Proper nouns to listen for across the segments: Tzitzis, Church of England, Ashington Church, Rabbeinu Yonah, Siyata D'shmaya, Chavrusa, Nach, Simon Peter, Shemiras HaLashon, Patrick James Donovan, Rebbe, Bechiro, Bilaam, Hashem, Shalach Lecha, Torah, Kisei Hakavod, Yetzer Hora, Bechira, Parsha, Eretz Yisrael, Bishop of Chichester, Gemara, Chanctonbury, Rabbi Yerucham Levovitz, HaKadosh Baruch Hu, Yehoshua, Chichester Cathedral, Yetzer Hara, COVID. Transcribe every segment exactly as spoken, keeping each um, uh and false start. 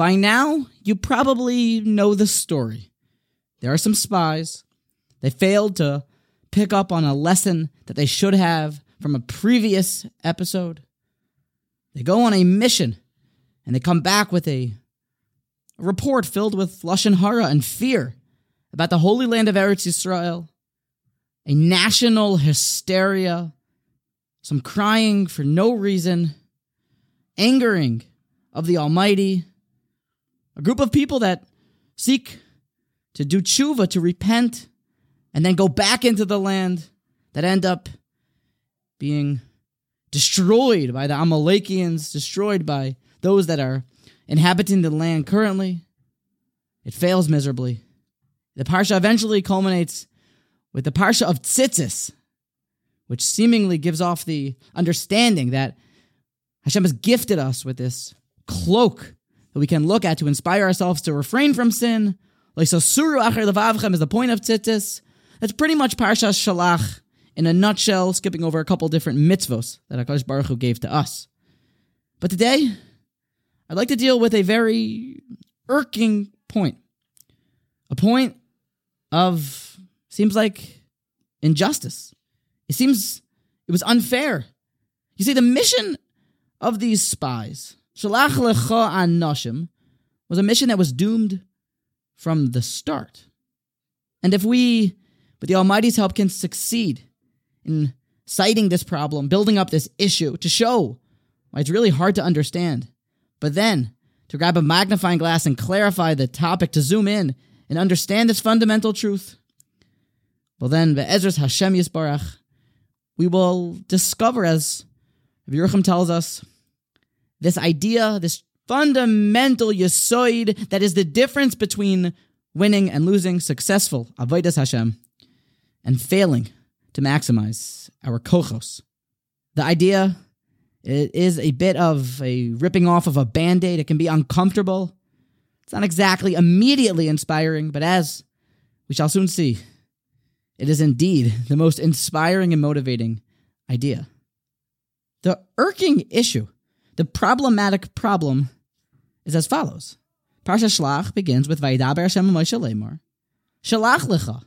By now, you probably know the story. There are some spies. They failed to pick up on a lesson that they should have from a previous episode. They go on a mission, and they come back with a report filled with Lashon Hara and fear about the Holy Land of Eretz Yisrael, a national hysteria, some crying for no reason, angering of the Almighty, a group of people that seek to do tshuva, to repent, and then go back into the land that end up being destroyed by the Amalekians, destroyed by those that are inhabiting the land currently. It fails miserably. The Parsha eventually culminates with the Parsha of Tzitzis, which seemingly gives off the understanding that Hashem has gifted us with this cloak that we can look at to inspire ourselves to refrain from sin. Leisasuru acher levavchem is the point of Tzitzis. That's pretty much Parsha Shalach in a nutshell, skipping over a couple different mitzvos that HaKadosh Baruch Hu gave to us. But today, I'd like to deal with a very irking point. A point of, seems like, injustice. It seems it was unfair. You see, the mission of these spies, Shalach Lecha Anoshim, was a mission that was doomed from the start. And if we, with the Almighty's help, can succeed in citing this problem, building up this issue to show why it's really hard to understand, but then to grab a magnifying glass and clarify the topic, to zoom in and understand this fundamental truth, well then, be'ezras Hashem Yisbarach, we will discover, as Rabbi Yerucham tells us, this idea, this fundamental yesoid that is the difference between winning and losing, successful, avodas Hashem, and failing to maximize our kochos. The idea, it is a bit of a ripping off of a Band-Aid. It can be uncomfortable. It's not exactly immediately inspiring, but as we shall soon see, it is indeed the most inspiring and motivating idea. The irking issue, the problematic problem, is as follows. Parsha Shalach begins with Vayidaber Hashem Moshe Lemor, Shalach Lecha,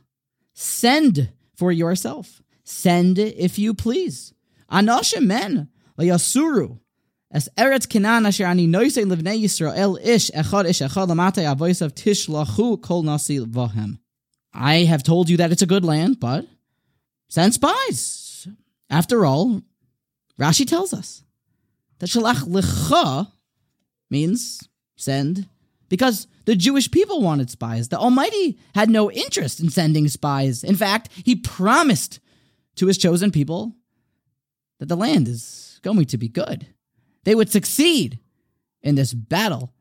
send for yourself, send if you please, Anoshim men Layasuru as Eretz Canaan asher ani noisei livnei Yisrael ish echad ish echad lamatei avoisav tishlachu kol nasi vahem. I have told you that it's a good land, but send spies. After all, Rashi tells us that shalach lecha means send because the Jewish people wanted spies. The Almighty had no interest in sending spies. In fact, He promised to His chosen people that the land is going to be good. They would succeed in this battle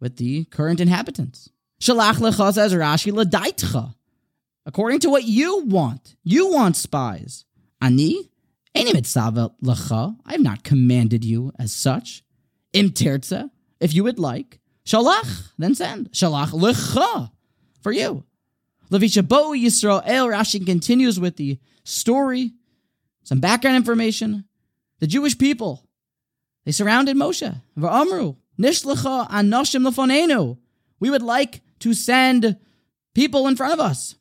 with the current inhabitants. Shalach lecha, says Rashi, l'daitcha, according to what you want. You want spies. Ani, eini mitzava lecha, I have not commanded you as such. Im tertza, if you would like. Shalach, then send. Shalach lecha, for you. Levishabou Yisrael, Rashi continues with the story, some background information. The Jewish people, they surrounded Moshe. V'amru, nishlecha anoshim lefonenu. We would like to send people in front of us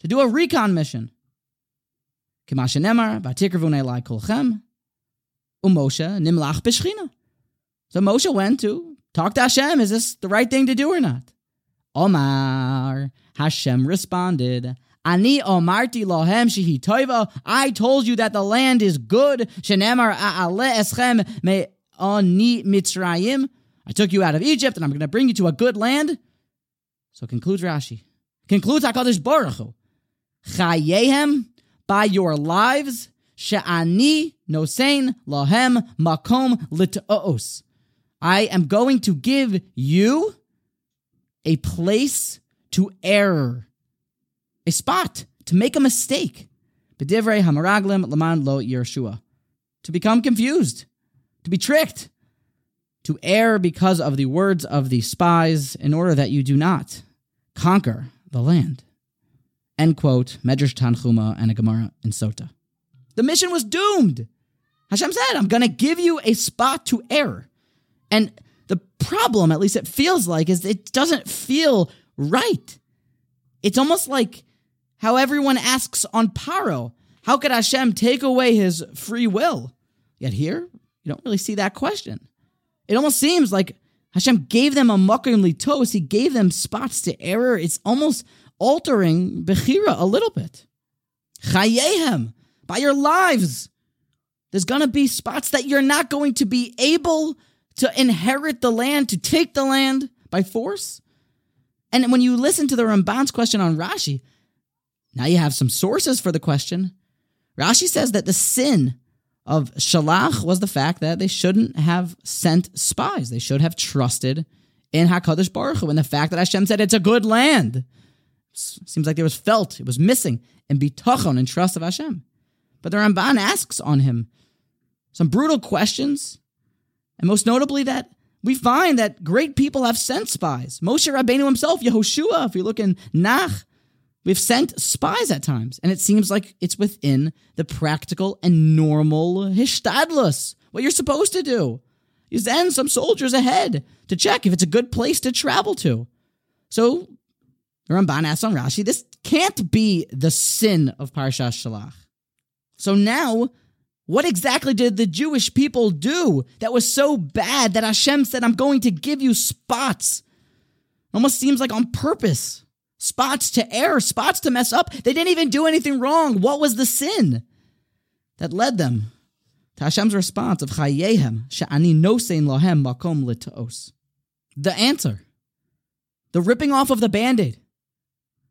to do a recon mission. K'ma shenemar, v'atikrivun elai kolchem, u'Moshe nimlach b'shchina. So Moshe went to talk to Hashem. Is this the right thing to do or not? Omar, Hashem responded, Ani omarti lohem shehi toiva. I told you that the land is good. Shenemar a'ale eschem me'oni mitzrayim. I took you out of Egypt, and I'm going to bring you to a good land. So concludes Rashi. Concludes HaKadosh Baruch Hu. Chayehem, by your lives, she'ani nosein lohem makom lit'os. I am going to give you a place to err. A spot to make a mistake. B'divrei hamiraglim leman lo Yehoshua. To become confused. To be tricked. To err because of the words of the spies, in order that you do not conquer the land. End quote. Medrash Tanchuma and a Gemara in Sota. The mission was doomed. Hashem said, I'm going to give you a spot to err. And the problem, at least it feels like, is it doesn't feel right. It's almost like how everyone asks on Paro, how could Hashem take away his free will? Yet here, you don't really see that question. It almost seems like Hashem gave them a makom litos. He gave them spots to error. It's almost altering Bechira a little bit. Chayehem, by your lives. There's going to be spots that you're not going to be able to inherit the land, to take the land by force. And when you listen to the Ramban's question on Rashi, now you have some sources for the question. Rashi says that the sin of Shalach was the fact that they shouldn't have sent spies. They should have trusted in HaKadosh Baruch Hu and the fact that Hashem said it's a good land. Seems like there was felt, it was missing, and bitachon, and trust of Hashem. But the Ramban asks on him some brutal questions, and most notably that we find that great people have sent spies. Moshe Rabbeinu himself, Yehoshua, if you look in Nach, we've sent spies at times, and it seems like it's within the practical and normal hishtadlus, what you're supposed to do. You send some soldiers ahead to check if it's a good place to travel to. So the Ramban asks on Rashi, this can't be the sin of Parsha Shalach. So now, what exactly did the Jewish people do that was so bad that Hashem said, I'm going to give you spots? Almost seems like on purpose. Spots to err, spots to mess up. They didn't even do anything wrong. What was the sin that led them to Hashem's response of Chayehem she'ani nosein lahem makom litaos? The answer, the ripping off of the Band-Aid,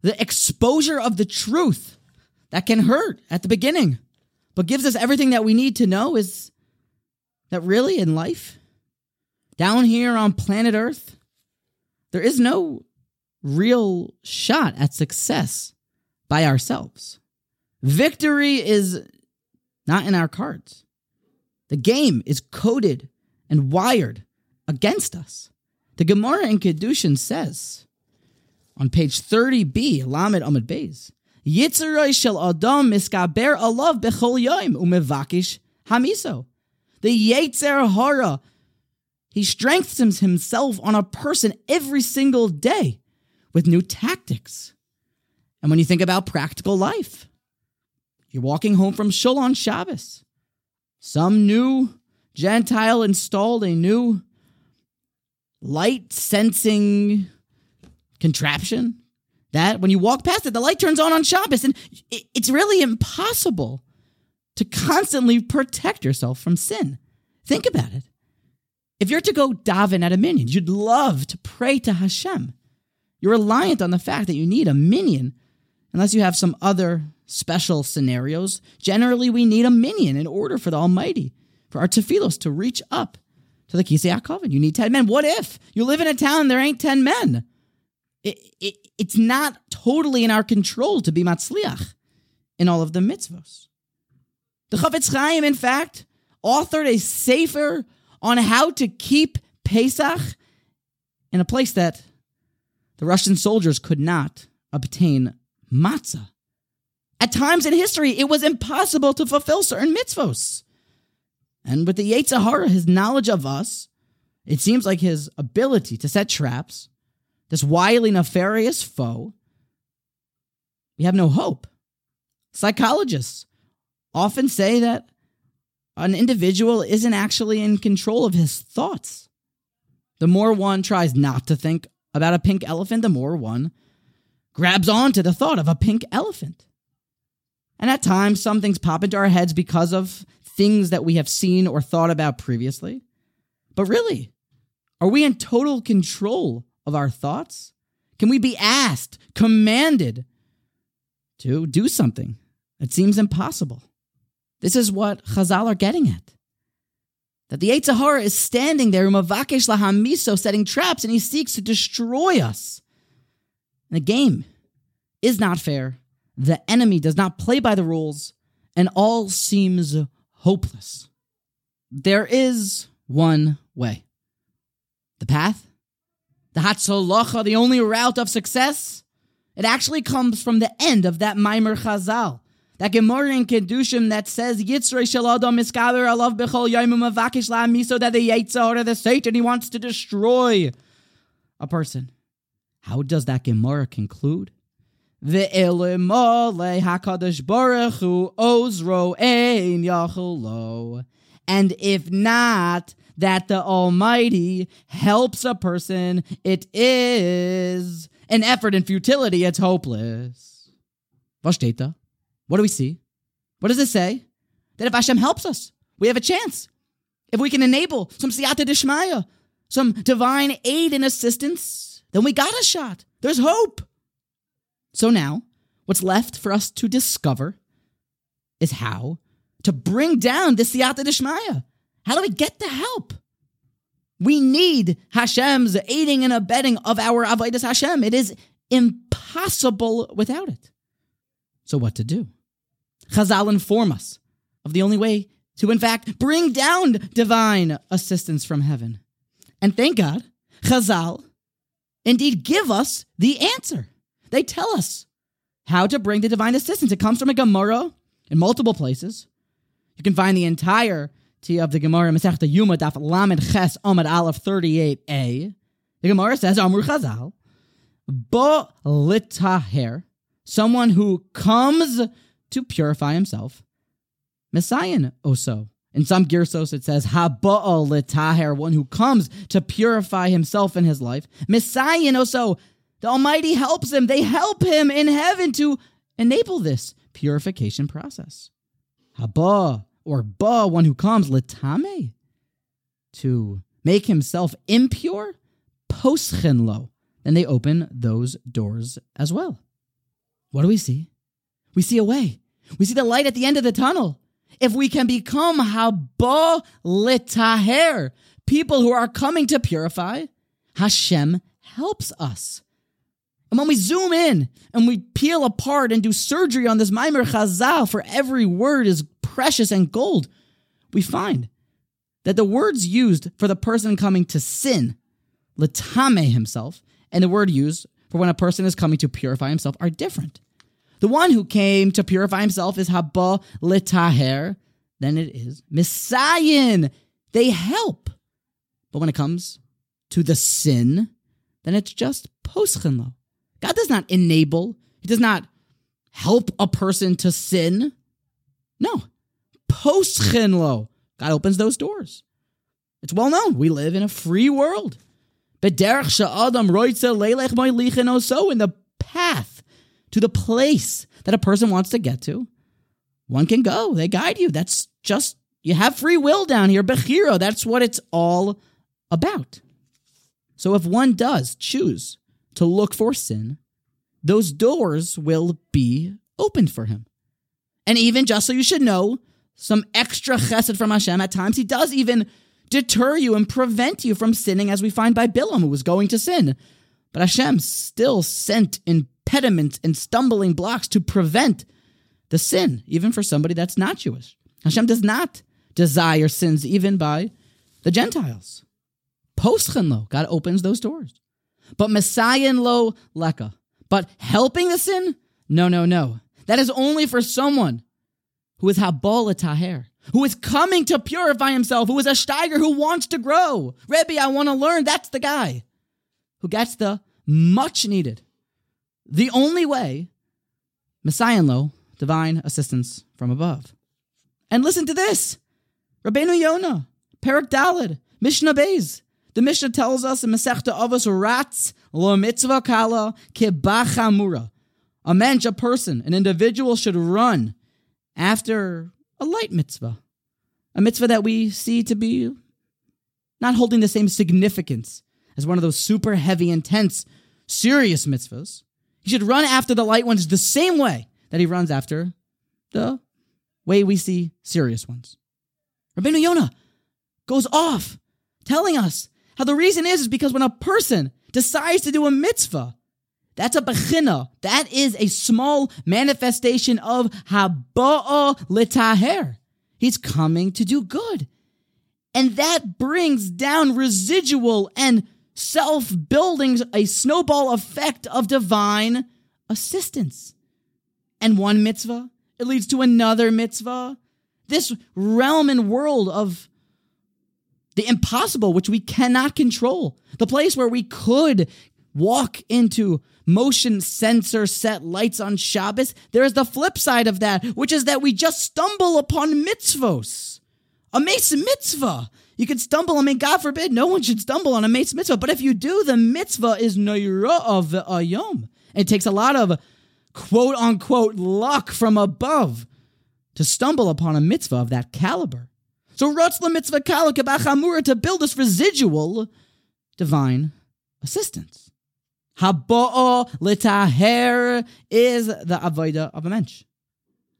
the exposure of the truth that can hurt at the beginning, but gives us everything that we need to know is that really in life, down here on planet Earth, there is no real shot at success by ourselves. Victory is not in our cards. The game is coded and wired against us. The Gemara in Kedushin says, on page thirty b, Lamed Amud Beis, Yitzroy shel Adam miskaber alav bechol yom umevakish hamiso. The Yetzer Hora, he strengthens himself on a person every single day with new tactics. And when you think about practical life, you're walking home from Shul on Shabbos. Some new Gentile installed a new light-sensing contraption that when you walk past it, the light turns on on Shabbos. And it's really impossible to constantly protect yourself from sin. Think about it. If you're to go daven at a minyan, you'd love to pray to Hashem. You're reliant on the fact that you need a minion unless you have some other special scenarios. Generally, we need a minion in order for the Almighty, for our tefillos to reach up to the Kisei Hakavod. You need ten men. What if you live in a town and there ain't ten men? It, it, it's not totally in our control to be matzliach in all of the mitzvos. The Chafetz Chaim, in fact, authored a sefer on how to keep Pesach in a place that the Russian soldiers could not obtain matzah. At times in history, it was impossible to fulfill certain mitzvos. And with the Yetzer Hara, his knowledge of us, it seems like his ability to set traps, this wily, nefarious foe, we have no hope. Psychologists often say that an individual isn't actually in control of his thoughts. The more one tries not to think about a pink elephant, the more one grabs onto the thought of a pink elephant. And at times, some things pop into our heads because of things that we have seen or thought about previously. But really, are we in total control of our thoughts? Can we be asked, commanded to do something that seems impossible? This is what Chazal are getting at. That the Yetzer Hara is standing there, umavakesh lahamiso, setting traps, and he seeks to destroy us. And the game is not fair. The enemy does not play by the rules, and all seems hopeless. There is one way. The path, the Hatzalacha, the only route of success, it actually comes from the end of that Maimer Chazal. That Gemara in Kedushim that says Yitzray shel adam miskaber alav bechol yomim avakish la'amiso, that the Yetzer Hora, the Satan, he wants to destroy a person. How does that Gemara conclude? Ve'elimah leHakadosh Baruch Hu ozro ein yacholo, and if not, that the Almighty helps a person, it is an effort in futility, it's hopeless. Was steht da? What do we see? What does it say? That if Hashem helps us, we have a chance. If we can enable some Siyata D'shmaya, some divine aid and assistance, then we got a shot. There's hope. So now, what's left for us to discover is how to bring down the Siyata D'shmaya. How do we get the help? We need Hashem's aiding and abetting of our Avodas Hashem. It is impossible without it. So what to do? Chazal inform us of the only way to, in fact, bring down divine assistance from heaven. And thank God, Chazal indeed give us the answer. They tell us how to bring the divine assistance. It comes from a Gemara in multiple places. You can find the entire of the Gemara Masecht Yuma Daf Lamed Ches Amad Aleph thirty-eight a. The Gemara says, Amr Chazal, Bo Litaher, someone who comes to purify himself, Messiah Oso. In some Gersos it says, Habo Litaher, one who comes to purify himself in his life, Messiah Oso. The Almighty helps him. They help him in heaven to enable this purification process. Habo, or ba, one who comes, letame, to make himself impure, poschen lo. Then they open those doors as well. What do we see? We see a way. We see the light at the end of the tunnel. If we can become haba letaher, people who are coming to purify, Hashem helps us. And when we zoom in and we peel apart and do surgery on this Maimer Chazal, for every word is precious and gold, we find that the words used for the person coming to sin, letame himself, and the word used for when a person is coming to purify himself are different. The one who came to purify himself is haba letaher, then it is Messiah. They help. But when it comes to the sin, then it's just poschen lo. God does not enable, he does not help a person to sin. No. Poschen lo. God opens those doors. It's well known. We live in a free world. Bederach she'adam roitze leilech mo'lichen oso, in the path to the place that a person wants to get to, one can go. They guide you. That's just, you have free will down here. Bechiro, that's what it's all about. So if one does choose to look for sin, those doors will be opened for him. And even, just so you should know, some extra chesed from Hashem. At times, he does even deter you and prevent you from sinning, as we find by Bilaam, who was going to sin. But Hashem still sent impediments and stumbling blocks to prevent the sin, even for somebody that's not Jewish. Hashem does not desire sins, even by the Gentiles. Poschen lo, God opens those doors. But Messiah lo leka. But helping the sin? No, no, no. That is only for someone who is habal taher, who is coming to purify himself, who is a steiger, who wants to grow. Rebbe, I want to learn. That's the guy who gets the much needed, the only way, Messiah lo, divine assistance from above. And listen to this. Rabbeinu Yonah, Perak Daled, Mishnah Beis. The Mishnah tells us in Masechta Avos, Ratz lo mitzvah kala kebachamura. A mensch, a person, an individual should run after a light mitzvah. A mitzvah that we see to be not holding the same significance as one of those super heavy, intense, serious mitzvahs. He should run after the light ones the same way that he runs after the way we see serious ones. Rabbeinu Yonah goes off telling us how the reason is, is because when a person decides to do a mitzvah, that's a bechina. That is a small manifestation of haba'a letaher. He's coming to do good. And that brings down residual and self-building, a snowball effect of divine assistance. And one mitzvah It leads to another mitzvah. This realm and world of the impossible, which we cannot control, the place where we could walk into motion sensor set lights on Shabbos, there is the flip side of that, which is that we just stumble upon mitzvos. A mace mitzvah. You could stumble. I mean, God forbid, no one should stumble on a mace mitzvah. But if you do, the mitzvah is neira of the ayom. It takes a lot of quote-unquote luck from above to stumble upon a mitzvah of that caliber. So Rotzla mitzvah kala kabachamura, to build this residual divine assistance. Habo'o litaher is the avoida of a mensch.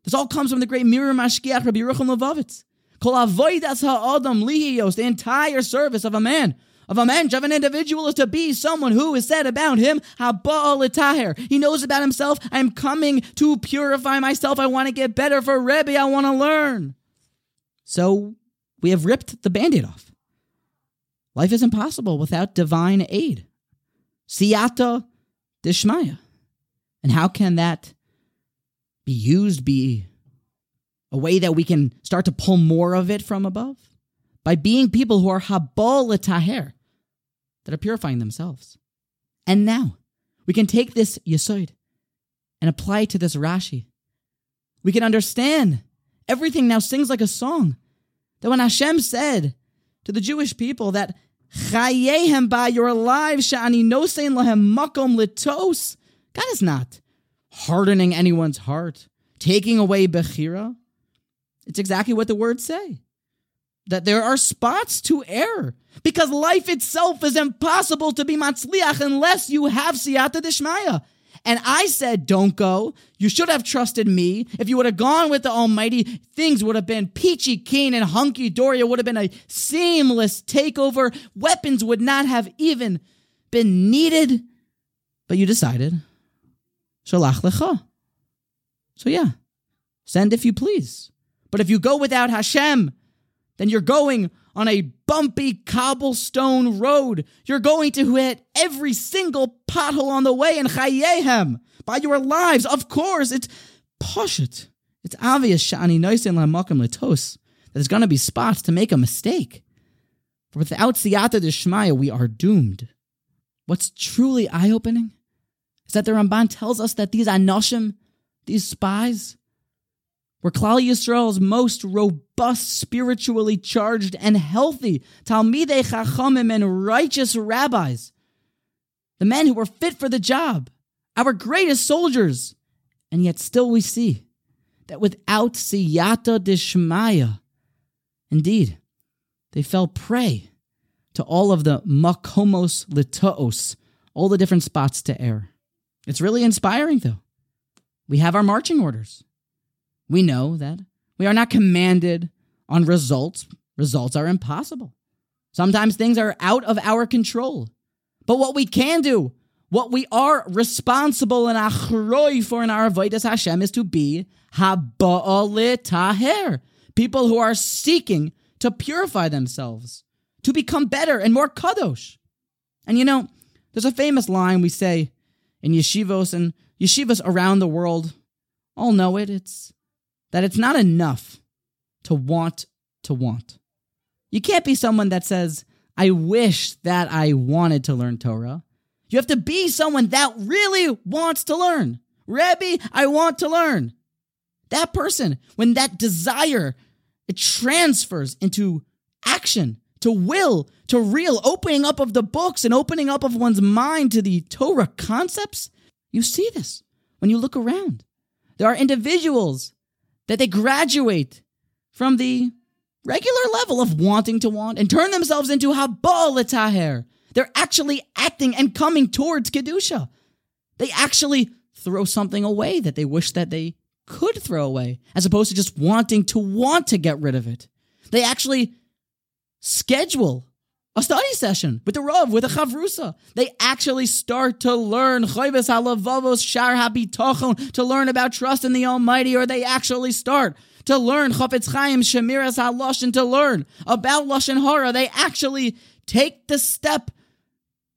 This all comes from the great mirror mashkiach Rabbi Yerucham Levovitz. Kol avoidas ha'adam lihios, the entire service of a man, of a mensch, of an individual, is to be someone who is said about him, haba'a l'taher. He knows about himself. I'm coming to purify myself. I want to get better for Rebbe. I want to learn. So we have ripped the Band-Aid off. Life is impossible without divine aid. Siyata D'shmaya. And how can that be used, be a way that we can start to pull more of it from above? By being people who are habal l'taher, that are purifying themselves. And now, we can take this Yesoid and apply it to this Rashi. We can understand everything now sings like a song. That when Hashem said to the Jewish people that Chayehem, by your lives, Sha'ani nosein lahem makom litos, God is not hardening anyone's heart, taking away Bechiro. It's exactly what the words say, that there are spots to err, because life itself is impossible to be matzliach unless you have siyata d'shmaya. And I said, don't go. You should have trusted me. If you would have gone with the Almighty, things would have been peachy keen and hunky-dory. It would have been a seamless takeover. Weapons would not have even been needed. But you decided, shalach lecha. So yeah, send if you please. But if you go without Hashem, then you're going on a bumpy cobblestone road. You're going to hit every single pothole on the way in Chayehem, by your lives. Of course, it's poshut. It's obvious that there's going to be spots to make a mistake. But without Siyata D'shmaya, we are doomed. What's truly eye-opening is that the Ramban tells us that these Anoshim, these spies, were Klal Yisrael's most robust, spiritually charged, and healthy Talmidei Chachamim and righteous rabbis. The men who were fit for the job. Our greatest soldiers. And yet still we see that without Siyata D'shmaya, indeed, they fell prey to all of the makomos l'taos, all the different spots to err. It's really inspiring, though. We have our marching orders. We know that we are not commanded on results. Results are impossible. Sometimes things are out of our control. But what we can do, what we are responsible and achroi for in our avodas Hashem, is to be haba'al l'taher, people who are seeking to purify themselves, to become better and more kadosh. And you know, there's a famous line we say in yeshivos, and yeshivas around the world all know it. It's that it's not enough to want to want. You can't be someone that says, I wish that I wanted to learn Torah. You have to be someone that really wants to learn. Rebbe, I want to learn. That person, when that desire, it transfers into action, to will, to real opening up of the books and opening up of one's mind to the Torah concepts. You see this when you look around. There are individuals that they graduate from the regular level of wanting to want and turn themselves into habal l'taher. They're actually acting and coming towards Kedusha. They actually throw something away that they wish that they could throw away, as opposed to just wanting to want to get rid of it. They actually schedule a study session with the Rav, with a Chavrusa. They actually start to learn Chovos HaLevavos Shaar HaBitachon, to learn about trust in the Almighty, or they actually start to learn Chafetz Chaim Shemiras HaLashon, to learn about Lashon Hara. They actually take the step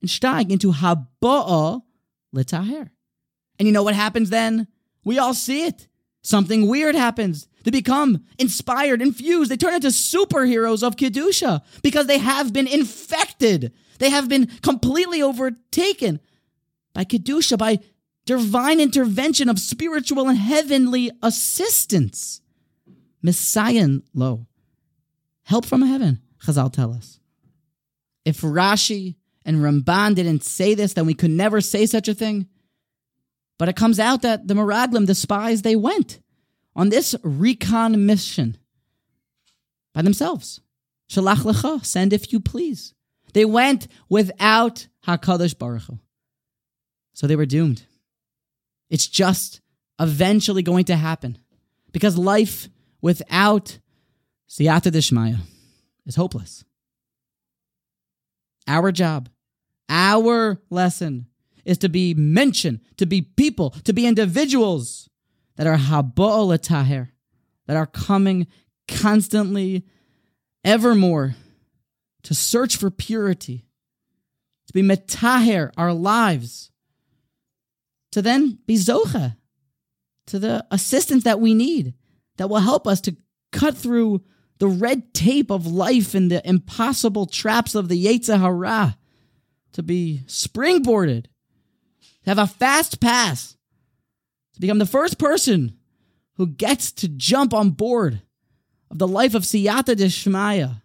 and steig into Haba'al l'taher. And you know what happens then? We all see it. something weird happens. They become inspired, infused. They turn into superheroes of Kedusha because they have been infected. They have been completely overtaken by Kedusha, by divine intervention of spiritual and heavenly assistance. Messiah lo. Help from heaven, Chazal tell us. If Rashi and Ramban didn't say this, then we could never say such a thing. But it comes out that the Miraglim, the spies, they went on this recon mission by themselves. Shalach lecha, send if you please. They went without HaKadosh Baruch Hu. So they were doomed. It's just eventually going to happen. Because life without Siyata D'shmaya is hopeless. Our job, our lesson is to be mentioned, to be people, to be individuals that are haba'o l'taher, that are coming constantly, evermore, to search for purity, to be metaher, our lives, to then be zocha, to the assistance that we need, that will help us to cut through the red tape of life and the impossible traps of the Yetzer Hora, to be springboarded, to have a fast pass, to become the first person who gets to jump on board of the life of Siyata D'shmaya,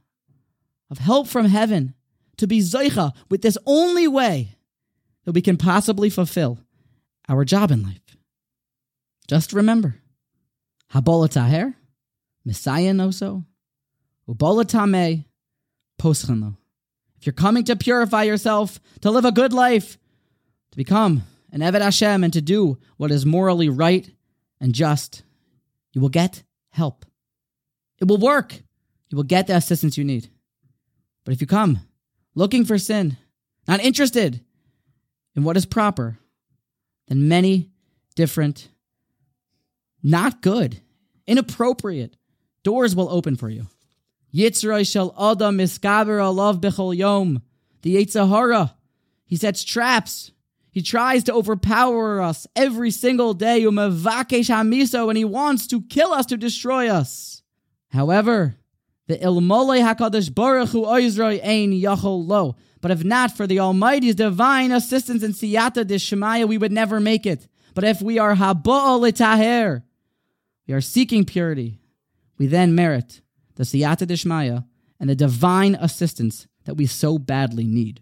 of help from heaven, to be Zoicha with this only way that we can possibly fulfill our job in life. Just remember, Habola Taher, Messiah Noso, Ubola Tameh, Poschano. If you're coming to purify yourself, to live a good life, to become an Eved Hashem and to do what is morally right and just, you will get help. It will work. You will get the assistance you need. But if you come looking for sin, not interested in what is proper, then many different, not good, inappropriate doors will open for you. Yitzray shel adam miskaber alav bechol yom. The Yetzer Hora, he sets traps. He tries to overpower us every single day, and he wants to kill us, to destroy us. However, the ilmolei hakadosh baruch hu oizroi ein yachol lo. But if not for the Almighty's divine assistance in Siyata D'shmaya, we would never make it. But if we are haba'o l'taher, we are seeking purity, we then merit the Siyata D'shmaya and the divine assistance that we so badly need.